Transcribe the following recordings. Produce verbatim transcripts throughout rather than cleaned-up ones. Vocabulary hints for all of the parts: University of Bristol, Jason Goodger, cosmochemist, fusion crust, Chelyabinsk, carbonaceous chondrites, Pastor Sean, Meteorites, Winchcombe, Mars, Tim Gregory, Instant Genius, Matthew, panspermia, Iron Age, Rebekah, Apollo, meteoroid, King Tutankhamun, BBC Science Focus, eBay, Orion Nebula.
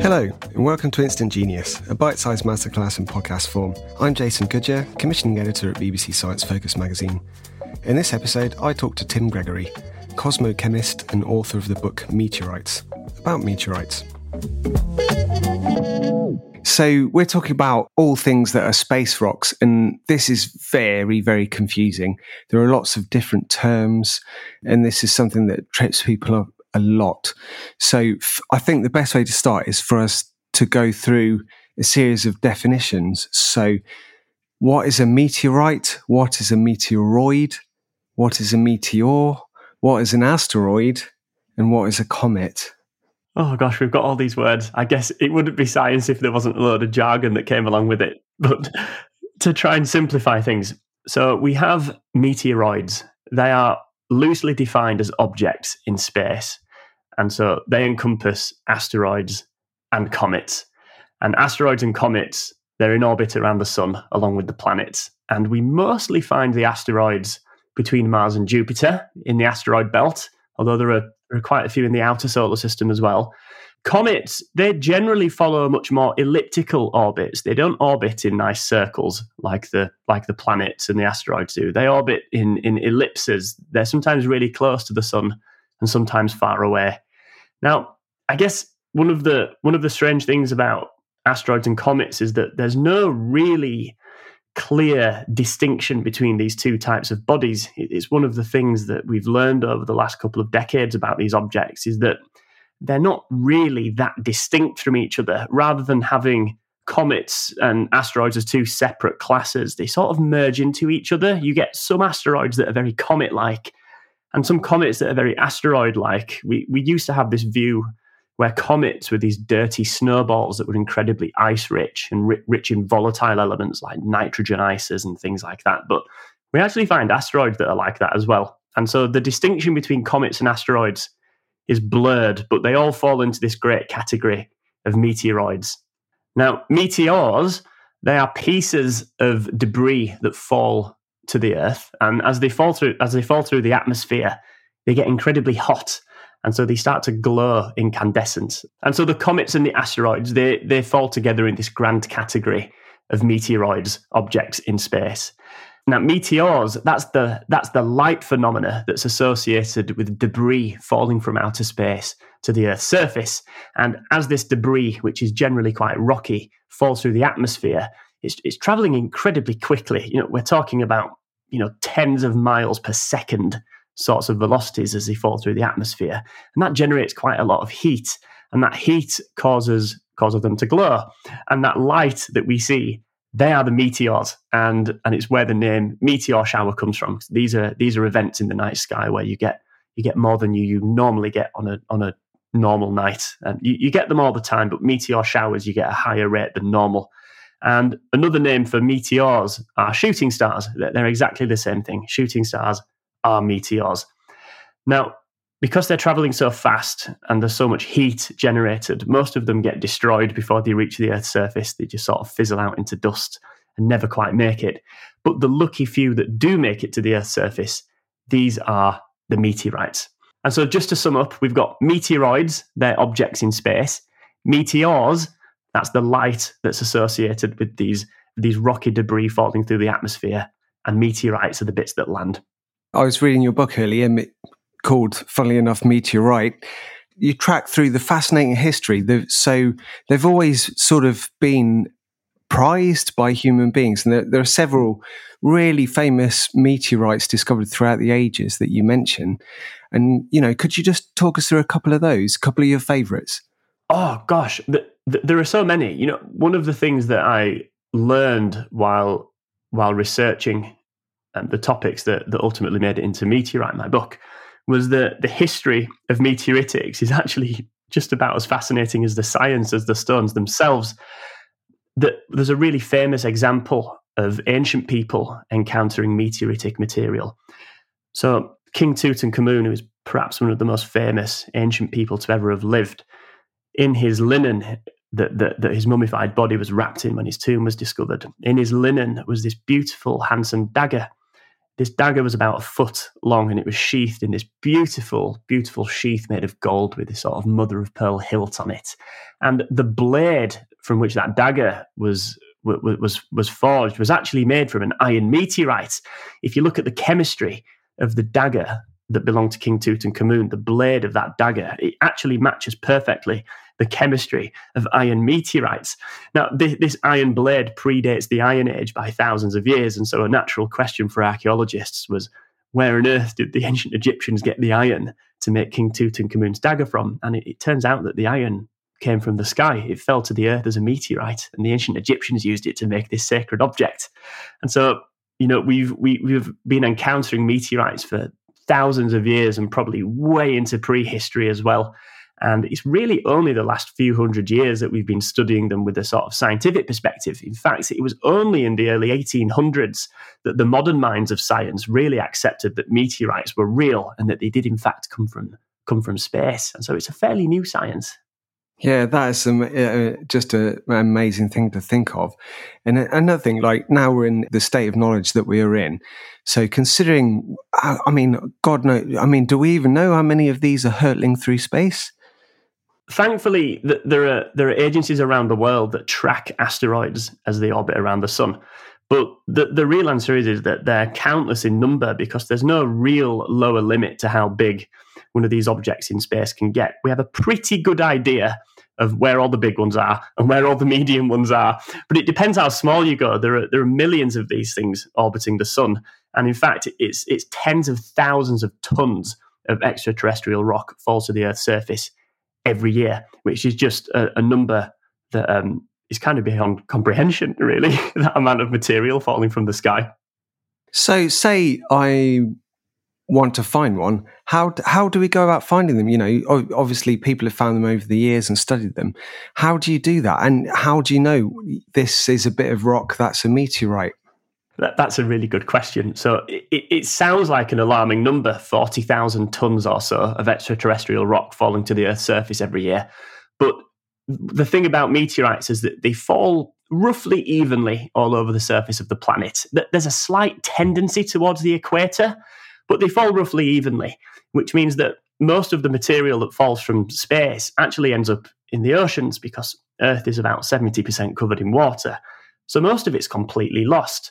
Hello, and welcome to Instant Genius, a bite-sized masterclass in podcast form. I'm Jason Goodger, commissioning editor at B B C Science Focus magazine. In this episode, I talk to Tim Gregory, cosmochemist and author of the book Meteorites, about meteorites. So we're talking about all things that are space rocks, and this is very, very confusing. There are lots of different terms, and this is something that trips people up a lot. So f- I think the best way to start is for us to go through a series of definitions. So what is a meteorite? What is a meteoroid? What is a meteor? What is an asteroid? And what is a comet? Oh gosh, we've got all these words. I guess it wouldn't be science if there wasn't a load of jargon that came along with it. But to try and simplify things, so we have meteoroids. They are loosely defined as objects in space. And so they encompass asteroids and comets. And asteroids and comets, they're in orbit around the sun along with the planets. And we mostly find the asteroids between Mars and Jupiter in the asteroid belt, although there are, there are quite a few in the outer solar system as well. Comets, they generally follow much more elliptical orbits. They don't orbit in nice circles like the like the planets and the asteroids do. They orbit in, in ellipses. They're sometimes really close to the sun and sometimes far away. Now, I guess one of the one of the strange things about asteroids and comets is that there's no really clear distinction between these two types of bodies. It's one of the things that we've learned over the last couple of decades about these objects is that they're not really that distinct from each other. Rather than having comets and asteroids as two separate classes, they sort of merge into each other. You get some asteroids that are very comet-like and some comets that are very asteroid-like. We we used to have this view where comets were these dirty snowballs that were incredibly ice-rich and ri- rich in volatile elements like nitrogen ices and things like that. But we actually find asteroids that are like that as well. And so the distinction between comets and asteroids is blurred, but they all fall into this great category of meteoroids. Now, meteors, they are pieces of debris that fall to the Earth, and as they fall through, as they fall through the atmosphere, they get incredibly hot, and so they start to glow incandescent. And so the comets and the asteroids, they they fall together in this grand category of meteoroids, objects in space. Now, meteors, that's the that's the light phenomena that's associated with debris falling from outer space to the Earth's surface. And as this debris, which is generally quite rocky, falls through the atmosphere, it's it's traveling incredibly quickly. You know, we're talking about, you know, tens of miles per second sorts of velocities as they fall through the atmosphere. And that generates quite a lot of heat. And that heat causes causes them to glow. And that light that we see, they are the meteors, and and it's where the name meteor shower comes from. These are these are events in the night sky where you get you get more than you, you normally get on a on a normal night. And you, you get them all the time, but meteor showers, you get a higher rate than normal. And another name for meteors are shooting stars. They're exactly the same thing. Shooting stars are meteors. Now, because they're traveling so fast and there's so much heat generated, most of them get destroyed before they reach the Earth's surface. They just sort of fizzle out into dust and never quite make it. But the lucky few that do make it to the Earth's surface, these are the meteorites. And so just to sum up, we've got meteoroids, they're objects in space. Meteors, that's the light that's associated with these, these rocky debris falling through the atmosphere. And meteorites are the bits that land. I was reading your book earlier, called, funnily enough, Meteorite. You track through the fascinating history. So they've always sort of been prized by human beings. And there, there are several really famous meteorites discovered throughout the ages that you mention. And, you know, could you just talk us through a couple of those, a couple of your favourites? Oh, gosh. The, the, there are so many. You know, one of the things that I learned while while researching um, the topics that, that ultimately made it into Meteorite, my book, was that the history of meteoritics is actually just about as fascinating as the science, as the stones themselves. That there's a really famous example of ancient people encountering meteoritic material. So King Tutankhamun, who is perhaps one of the most famous ancient people to ever have lived, in his linen that, that, that his mummified body was wrapped in when his tomb was discovered, in his linen was this beautiful, handsome dagger. This dagger was about a foot long and it was sheathed in this beautiful, beautiful sheath made of gold with this sort of mother of pearl hilt on it. And the blade from which that dagger was was was forged was actually made from an iron meteorite. If you look at the chemistry of the dagger that belonged to King Tutankhamun, the blade of that dagger, it actually matches perfectly the chemistry of iron meteorites. Now, this, this iron blade predates the Iron Age by thousands of years, and so a natural question for archaeologists was, where on earth did the ancient Egyptians get the iron to make King Tutankhamun's dagger from? And it, it turns out that the iron came from the sky. It fell to the earth as a meteorite, and the ancient Egyptians used it to make this sacred object. And so, you know, we've we, we've been encountering meteorites for thousands of years and probably way into prehistory as well. And it's really only the last few hundred years that we've been studying them with a sort of scientific perspective. In fact, it was only in the early eighteen hundreds that the modern minds of science really accepted that meteorites were real and that they did, in fact, come from come from space. And so it's a fairly new science. Yeah, that is some, uh, just a, an amazing thing to think of. And another thing, like now we're in the state of knowledge that we are in. So considering, I mean, God knows, I mean, do we even know how many of these are hurtling through space? Thankfully, th- there are there are agencies around the world that track asteroids as they orbit around the sun. But the, the real answer is, is that they're countless in number because there's no real lower limit to how big one of these objects in space can get. We have a pretty good idea of where all the big ones are and where all the medium ones are. But it depends how small you go. There are there are millions of these things orbiting the sun. And in fact, it's it's tens of thousands of tons of extraterrestrial rock falls to the Earth's surface every year, which is just a, a number that um, is kind of beyond comprehension, really, that amount of material falling from the sky. So say I want to find one, how how do we go about finding them? You know, obviously people have found them over the years and studied them. How do you do that? And how do you know this is a bit of rock, that's a meteorite? That, that's a really good question. So it, it sounds like an alarming number, forty thousand tons or so of extraterrestrial rock falling to the Earth's surface every year. But the thing about meteorites is that they fall roughly evenly all over the surface of the planet. There's a slight tendency towards the equator, but they fall roughly evenly, which means that most of the material that falls from space actually ends up in the oceans because Earth is about seventy percent covered in water. So most of it's completely lost.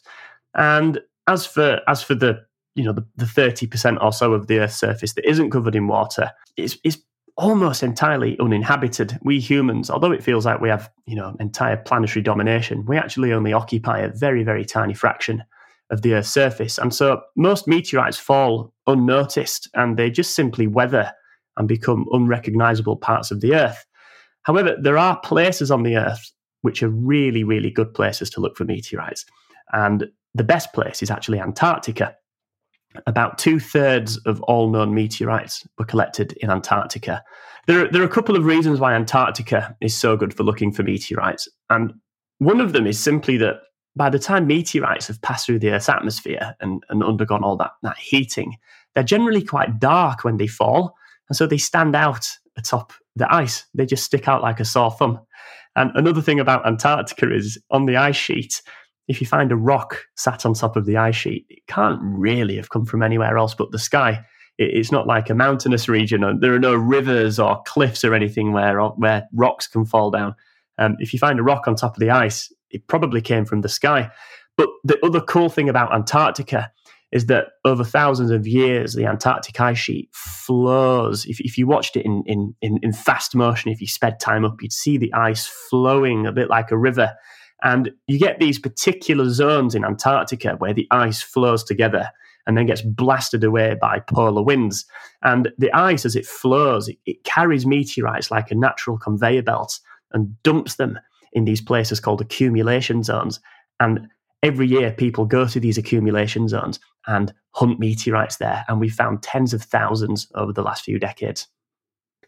And as for as for the you know the, the thirty percent or so of the Earth's surface that isn't covered in water, it's it's almost entirely uninhabited. We humans, although it feels like we have you know entire planetary domination, we actually only occupy a very very tiny fraction of the Earth's surface. And so most meteorites fall unnoticed, and they just simply weather and become unrecognizable parts of the Earth. However, there are places on the Earth which are really really good places to look for meteorites, and the best place is actually Antarctica. About two-thirds of all known meteorites were collected in Antarctica. There are, there are a couple of reasons why Antarctica is so good for looking for meteorites. And one of them is simply that by the time meteorites have passed through the Earth's atmosphere and, and undergone all that, that heating, they're generally quite dark when they fall. And so they stand out atop the ice. They just stick out like a sore thumb. And another thing about Antarctica is on the ice sheet, if you find a rock sat on top of the ice sheet, it can't really have come from anywhere else but the sky. It's not like a mountainous region. Or there are no rivers or cliffs or anything where where rocks can fall down. Um, if you find a rock on top of the ice, it probably came from the sky. But the other cool thing about Antarctica is that over thousands of years, the Antarctic ice sheet flows. If, if you watched it in, in, in, in fast motion, if you sped time up, you'd see the ice flowing a bit like a river. And you get these particular zones in Antarctica where the ice flows together and then gets blasted away by polar winds. And the ice, as it flows, it, it carries meteorites like a natural conveyor belt and dumps them in these places called accumulation zones. And every year, people go to these accumulation zones and hunt meteorites there. And we found tens of thousands over the last few decades.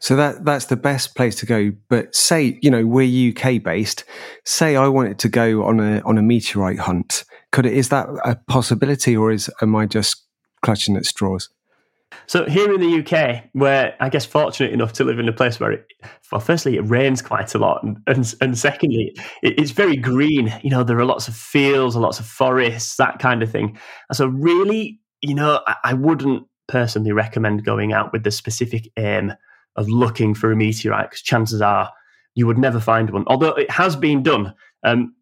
So that that's the best place to go. But say, you know, we're U K based. Say I wanted to go on a on a meteorite hunt. Could it, is that a possibility, or is am I just clutching at straws? So here in the U K, we're, I guess, fortunate enough to live in a place where, it, well, firstly, it rains quite a lot. And, and, and secondly, it, it's very green. You know, there are lots of fields, lots of forests, that kind of thing. And so really, you know, I, I wouldn't personally recommend going out with the specific aim of looking for a meteorite, because chances are you would never find one. Although it has been done. Um,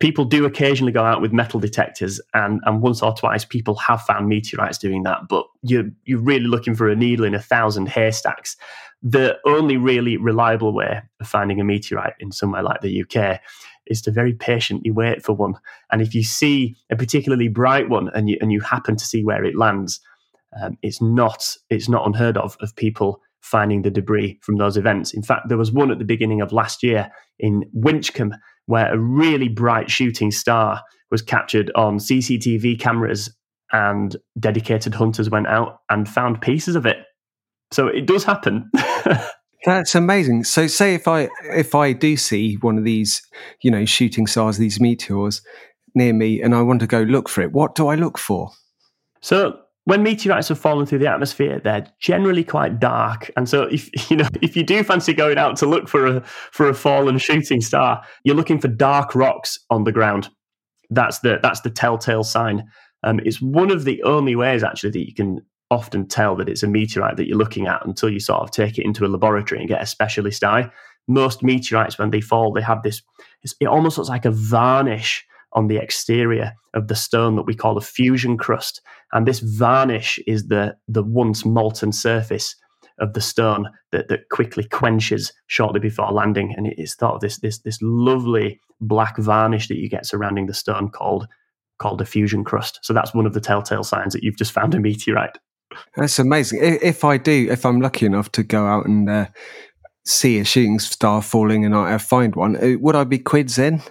people do occasionally go out with metal detectors, and, and once or twice people have found meteorites doing that, but you're, you're really looking for a needle in a thousand haystacks. The only really reliable way of finding a meteorite in somewhere like the U K is to very patiently wait for one. And if you see a particularly bright one and you, and you happen to see where it lands, um, it's not it's not unheard of of people finding the debris from those events. In fact, there was one at the beginning of last year in Winchcombe where a really bright shooting star was captured on C C T V cameras, and dedicated hunters went out and found pieces of it. So it does happen. That's amazing. So say if I if I do see one of these, you know, shooting stars, these meteors near me, and I want to go look for it, what do I look for? So when meteorites have fallen through the atmosphere, they're generally quite dark. And so if you know if you do fancy going out to look for a for a fallen shooting star, you're looking for dark rocks on the ground. That's the that's the telltale sign. Um, it's one of the only ways, actually, that you can often tell that it's a meteorite that you're looking at until you sort of take it into a laboratory and get a specialist eye. Most meteorites, when they fall, they have this, it almost looks like a varnish on the exterior of the stone that we call a fusion crust. And this varnish is the the once molten surface of the stone that, that quickly quenches shortly before landing. And it's thought of this this this lovely black varnish that you get surrounding the stone called called a fusion crust. So that's one of the telltale signs that you've just found a meteorite. That's amazing. If I do, if I'm lucky enough to go out and uh, see a shooting star falling and I find one, would I be quids in?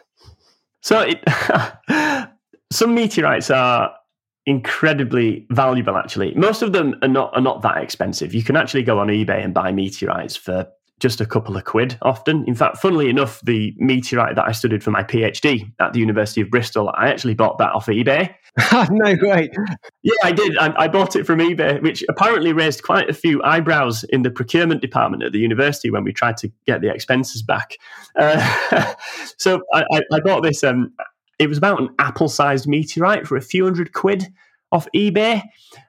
So it, some meteorites are incredibly valuable, actually. Most of them are not are not that expensive. You can actually go on eBay and buy meteorites for just a couple of quid often. In fact, funnily enough, the meteorite that I studied for my PhD at the University of Bristol, I actually bought that off eBay. No way. Yeah, I did. I, I bought it from eBay, which apparently raised quite a few eyebrows in the procurement department at the university when we tried to get the expenses back. Uh, so I, I, I bought this. Um, it was about an apple-sized meteorite for a few hundred quid off eBay,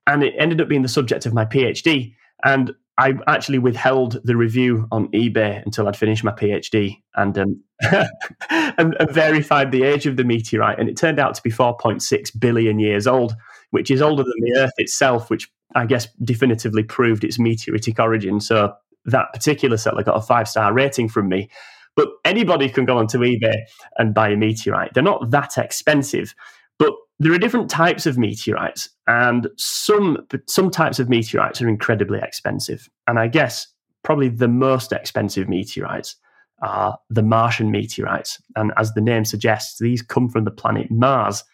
and it ended up being the subject of my PhD. And I actually withheld the review on eBay until I'd finished my PhD and, um, and, and verified the age of the meteorite. And it turned out to be four point six billion years old, which is older than the Earth itself, which I guess definitively proved its meteoritic origin. So that particular seller got a five-star rating from me. But anybody can go onto eBay and buy a meteorite. They're not that expensive, but there are different types of meteorites, and some some types of meteorites are incredibly expensive. And I guess probably the most expensive meteorites are the Martian meteorites. And as the name suggests, these come from the planet Mars.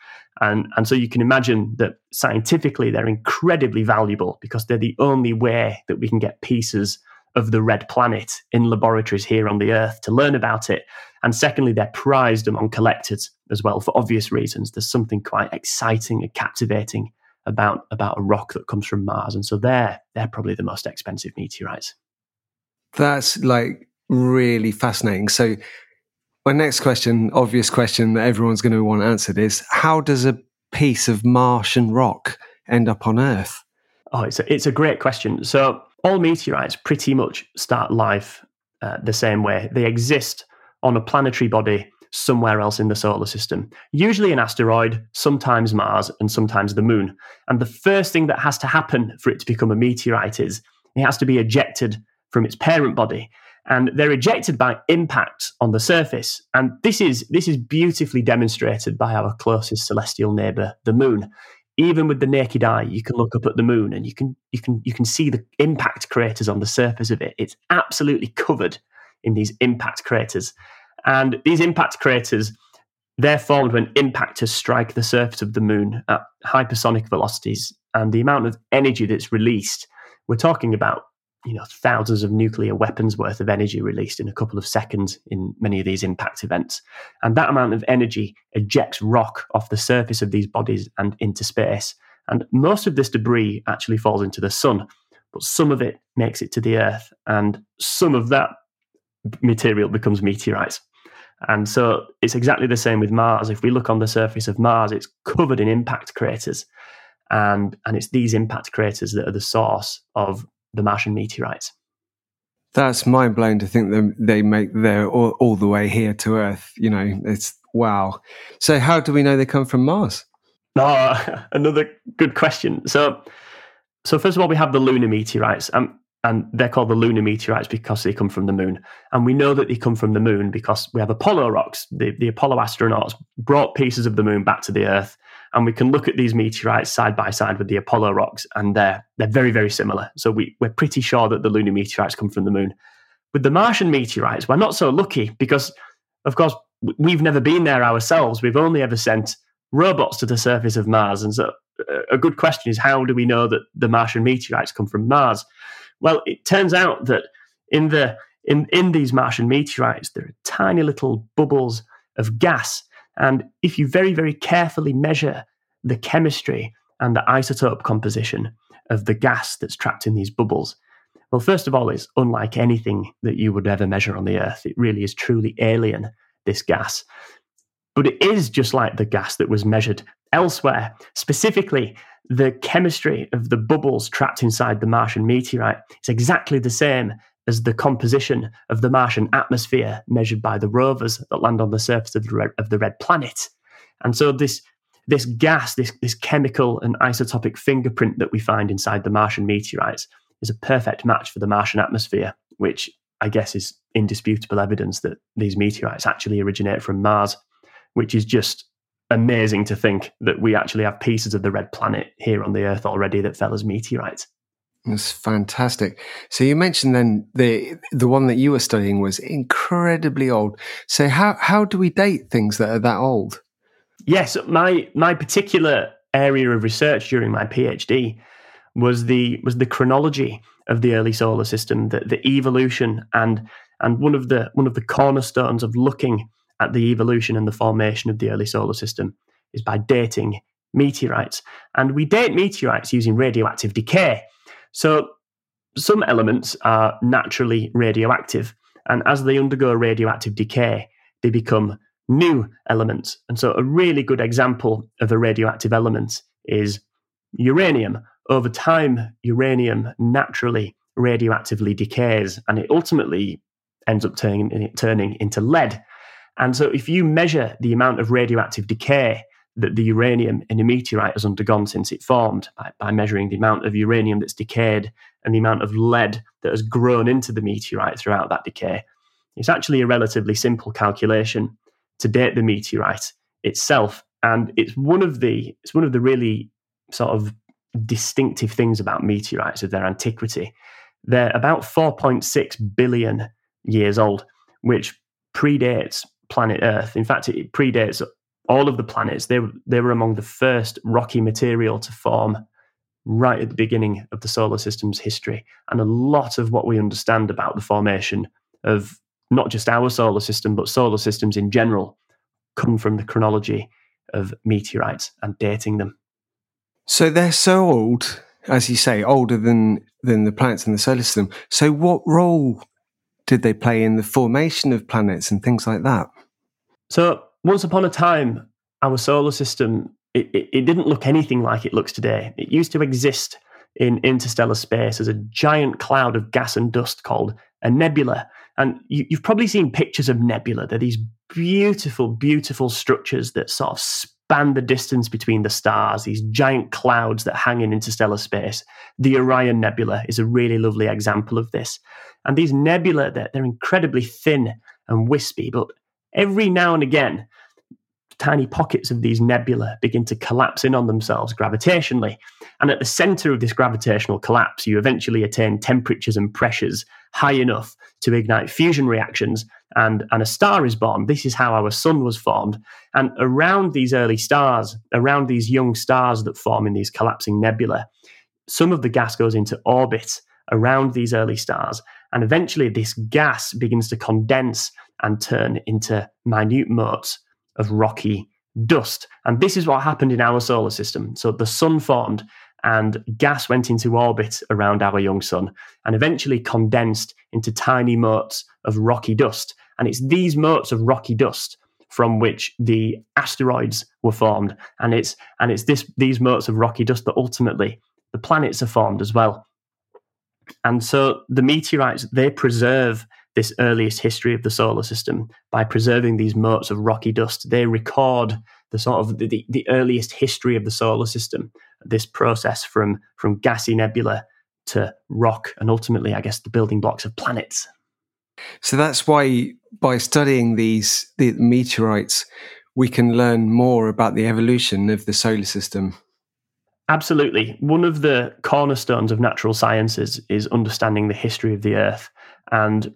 And, and so you can imagine that scientifically they're incredibly valuable because they're the only way that we can get pieces of the red planet in laboratories here on the Earth to learn about it. And secondly, they're prized among collectors as well for obvious reasons. There's something quite exciting and captivating about, about a rock that comes from Mars. And so they're, they're probably the most expensive meteorites. That's like really fascinating. So my next question, obvious question that everyone's going to want answered is, how does a piece of Martian rock end up on Earth? Oh, it's a, it's a great question. So all meteorites pretty much start life uh, the same way. They exist on a planetary body somewhere else in the solar system, usually an asteroid, sometimes Mars, and sometimes the moon. And the first thing that has to happen for it to become a meteorite is it has to be ejected from its parent body. And they're ejected by impacts on the surface. And this is, this is beautifully demonstrated by our closest celestial neighbour, the moon. Even with the naked eye, you can look up at the moon and you can you can you can see the impact craters on the surface of it. It's absolutely covered in these impact craters. And these impact craters, they're formed when impactors strike the surface of the moon at hypersonic velocities. And the amount of energy that's released, we're talking about, you know, thousands of nuclear weapons worth of energy released in a couple of seconds in many of these impact events. And that amount of energy ejects rock off the surface of these bodies and into space. And most of this debris actually falls into the sun, but some of it makes it to the Earth. And some of that material becomes meteorites. And so it's exactly the same with Mars. If we look on the surface of Mars, it's covered in impact craters. And, and it's these impact craters that are the source of the Martian meteorites. That's mind blowing to think that they make their all, all the way here to Earth. You know, it's wow. So how do we know they come from Mars? Oh, another good question. So, so first of all, we have the lunar meteorites, and, and they're called the lunar meteorites because they come from the moon. And we know that they come from the moon because we have Apollo rocks. The, the Apollo astronauts brought pieces of the moon back to the Earth. And we can look at these meteorites side by side with the Apollo rocks, and they're, they're very, very similar. So we, we're pretty sure that the lunar meteorites come from the moon. With the Martian meteorites, we're not so lucky because, of course, we've never been there ourselves. We've only ever sent robots to the surface of Mars. And so a good question is, how do we know that the Martian meteorites come from Mars? Well, it turns out that in, the, in, in these Martian meteorites, there are tiny little bubbles of gas. And if you very, very carefully measure the chemistry and the isotope composition of the gas that's trapped in these bubbles, well, first of all, it's unlike anything that you would ever measure on the Earth. It really is truly alien, this gas. But it is just like the gas that was measured elsewhere. Specifically, the chemistry of the bubbles trapped inside the Martian meteorite is exactly the same as the composition of the Martian atmosphere measured by the rovers that land on the surface of the red, of the red planet. And so this, this gas, this, this chemical and isotopic fingerprint that we find inside the Martian meteorites is a perfect match for the Martian atmosphere, which I guess is indisputable evidence that these meteorites actually originate from Mars, which is just amazing to think that we actually have pieces of the red planet here on the Earth already that fell as meteorites. That's fantastic. So you mentioned then the the one that you were studying was incredibly old. So how, how do we date things that are that old? Yes, my my particular area of research during my PhD was the was the chronology of the early solar system, the, the evolution, and and one of the one of the cornerstones of looking at the evolution and the formation of the early solar system is by dating meteorites. And we date meteorites using radioactive decay. So some elements are naturally radioactive, and as they undergo radioactive decay, they become new elements. And so a really good example of a radioactive element is uranium. Over time, uranium naturally radioactively decays, and it ultimately ends up turning, turning into lead. And so if you measure the amount of radioactive decay that the uranium in a meteorite has undergone since it formed by, by measuring the amount of uranium that's decayed and the amount of lead that has grown into the meteorite throughout that decay, it's actually a relatively simple calculation to date the meteorite itself. And it's one of the it's one of the really sort of distinctive things about meteorites of their antiquity. They're about four point six billion years old, which predates planet Earth. In fact, it predates all of the planets, they they were among the first rocky material to form right at the beginning of the solar system's history. And a lot of what we understand about the formation of not just our solar system, but solar systems in general, come from the chronology of meteorites and dating them. So they're so old, as you say, older than, than the planets in the solar system. So what role did they play in the formation of planets and things like that? So once upon a time, our solar system, it, it, it didn't look anything like it looks today. It used to exist in interstellar space as a giant cloud of gas and dust called a nebula. And you, you've probably seen pictures of nebula. They're these beautiful, beautiful structures that sort of span the distance between the stars, these giant clouds that hang in interstellar space. The Orion Nebula is a really lovely example of this. And these nebulae, they're, they're incredibly thin and wispy, but every now and again, tiny pockets of these nebulae begin to collapse in on themselves gravitationally. And at the center of this gravitational collapse, you eventually attain temperatures and pressures high enough to ignite fusion reactions, and, and a star is born. This is how our sun was formed. And around these early stars, around these young stars that form in these collapsing nebulae, some of the gas goes into orbit around these early stars, and eventually this gas begins to condense and turn into minute motes of rocky dust. And this is what happened in our solar system. So the sun formed and gas went into orbit around our young sun and eventually condensed into tiny motes of rocky dust. And it's these motes of rocky dust from which the asteroids were formed. And it's and it's this these motes of rocky dust that ultimately the planets are formed as well. And so the meteorites, they preserve this earliest history of the solar system by preserving these motes of rocky dust. They record the sort of the, the, the earliest history of the solar system, this process from, from gassy nebula to rock and ultimately, I guess, the building blocks of planets. So that's why by studying these the meteorites, we can learn more about the evolution of the solar system. Absolutely. One of the cornerstones of natural sciences is understanding the history of the Earth. And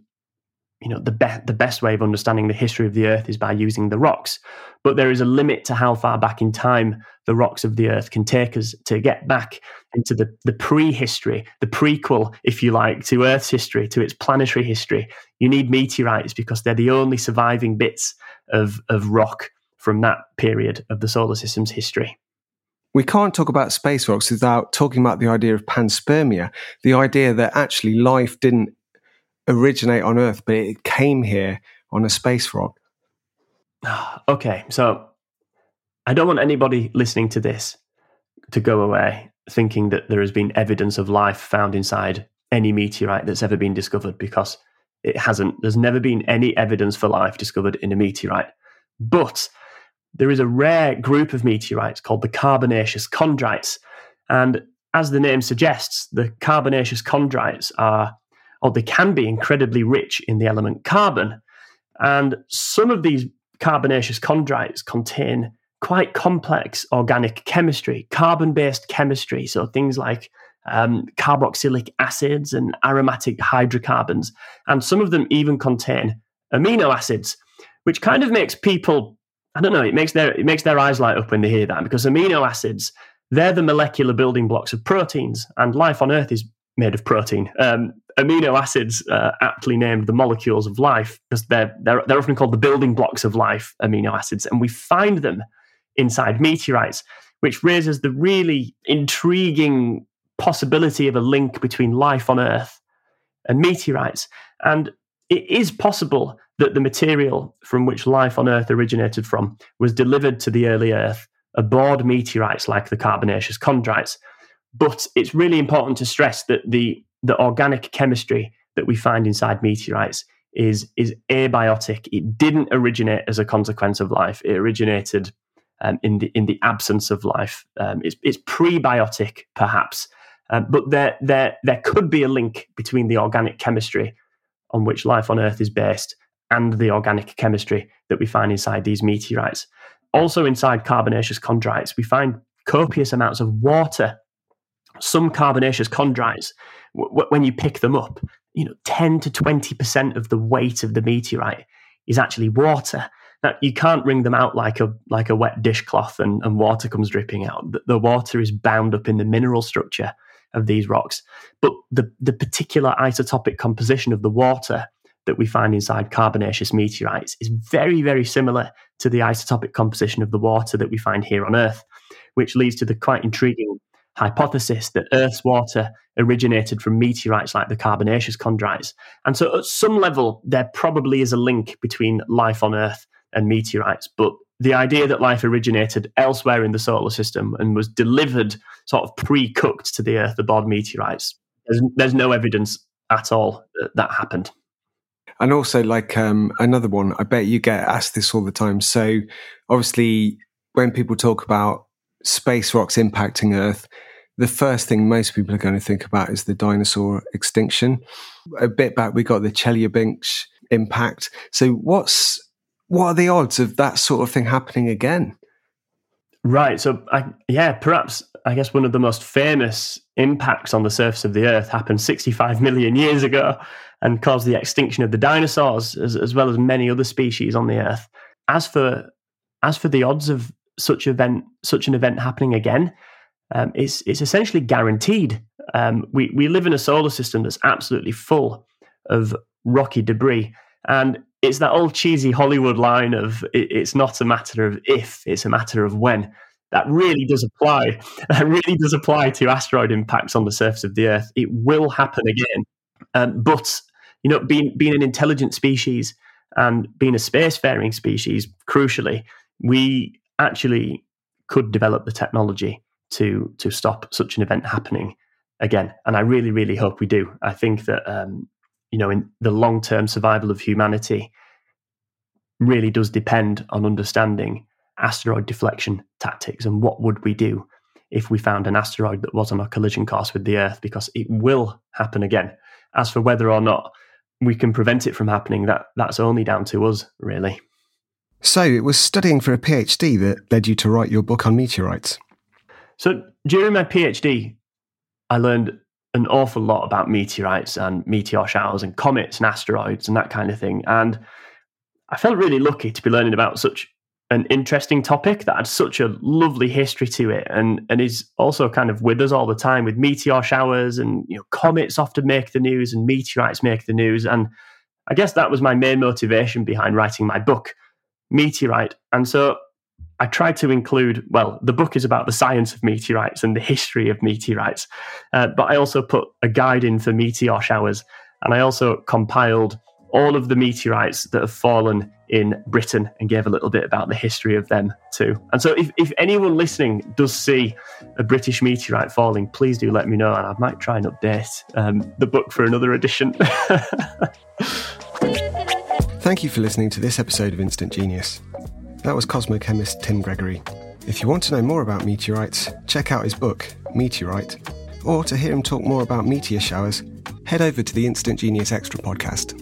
you know, the, be- the best way of understanding the history of the Earth is by using the rocks. But there is a limit to how far back in time the rocks of the Earth can take us to get back into the, the prehistory, the prequel, if you like, to Earth's history, to its planetary history. You need meteorites because they're the only surviving bits of, of rock from that period of the solar system's history. We can't talk about space rocks without talking about the idea of panspermia, the idea that actually life didn't originate on Earth, but it came here on a space rock. Okay, so I don't want anybody listening to this to go away thinking that there has been evidence of life found inside any meteorite that's ever been discovered, because it hasn't. There's never been any evidence for life discovered in a meteorite. But there is a rare group of meteorites called the carbonaceous chondrites. And as the name suggests, the carbonaceous chondrites are or they can be incredibly rich in the element carbon. And some of these carbonaceous chondrites contain quite complex organic chemistry, carbon-based chemistry, so things like um, carboxylic acids and aromatic hydrocarbons. And some of them even contain amino acids, which kind of makes people, I don't know, it makes their it makes their eyes light up when they hear that, because amino acids, they're the molecular building blocks of proteins, and life on Earth is made of protein. Um, amino acids are aptly named the molecules of life because they're, they're they're often called the building blocks of life, amino acids, and we find them inside meteorites, which raises the really intriguing possibility of a link between life on Earth and meteorites. And it is possible that the material from which life on Earth originated from was delivered to the early Earth aboard meteorites like the carbonaceous chondrites. But it's really important to stress that the, the organic chemistry that we find inside meteorites is, is abiotic. It didn't originate as a consequence of life. It originated um, in the in the absence of life. Um, it's, it's prebiotic, perhaps. Um, but there, there, there could be a link between the organic chemistry on which life on Earth is based and the organic chemistry that we find inside these meteorites. Also inside carbonaceous chondrites, we find copious amounts of water. Some carbonaceous chondrites, w- when you pick them up, you know, ten to twenty percent of the weight of the meteorite is actually water. that you can't wring them out like a like a wet dishcloth and, and water comes dripping out. The, the water is bound up in the mineral structure of these rocks. But the, the particular isotopic composition of the water that we find inside carbonaceous meteorites is very, very similar to the isotopic composition of the water that we find here on Earth, which leads to the quite intriguing hypothesis that Earth's water originated from meteorites like the carbonaceous chondrites. And so at some level, there probably is a link between life on Earth and meteorites. But the idea that life originated elsewhere in the solar system and was delivered sort of pre-cooked to the Earth aboard meteorites, there's, there's no evidence at all that that happened. And also, like, um, another one, I bet you get asked this all the time. So obviously, when people talk about space rocks impacting Earth, the first thing most people are going to think about is the dinosaur extinction. A bit back, we got the Chelyabinsk impact. So what's what are the odds of that sort of thing happening again? Right. So, I, yeah, perhaps, I guess one of the most famous impacts on the surface of the Earth happened sixty-five million years ago and caused the extinction of the dinosaurs, as, as well as many other species on the Earth. As for as for the odds of such event, such an event happening again, um, it's it's essentially guaranteed. Um, we we live in a solar system that's absolutely full of rocky debris, and it's that old cheesy Hollywood line of it, it's not a matter of if, it's a matter of when. That really does apply. That really does apply to asteroid impacts on the surface of the Earth. It will happen again, um, but. You know, being being an intelligent species and being a spacefaring species, crucially, we actually could develop the technology to to stop such an event happening again. And I really, really hope we do. I think that, um, you know, in the long-term survival of humanity really does depend on understanding asteroid deflection tactics and what would we do if we found an asteroid that was on a collision course with the Earth, because it will happen again. As for whether or not we can prevent it from happening, that that's only down to us, really. So it was studying for a PhD that led you to write your book on meteorites. So during my PhD, I learned an awful lot about meteorites and meteor showers and comets and asteroids and that kind of thing. And I felt really lucky to be learning about such an interesting topic that had such a lovely history to it, and, and is also kind of with us all the time, with meteor showers and, you know, comets often make the news and meteorites make the news. And I guess that was my main motivation behind writing my book, Meteorite. And so I tried to include, well, the book is about the science of meteorites and the history of meteorites, uh, but I also put a guide in for meteor showers, and I also compiled all of the meteorites that have fallen in Britain and gave a little bit about the history of them too. And so if, if anyone listening does see a British meteorite falling, please do let me know, and I might try and update um, the book for another edition. Thank you for listening to this episode of Instant Genius. That was cosmochemist Tim Gregory. If you want to know more about meteorites, check out his book, Meteorite, or to hear him talk more about meteor showers, head over to the Instant Genius Extra podcast.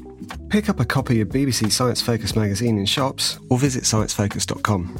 Pick up a copy of B B C Science Focus magazine in shops or visit science focus dot com.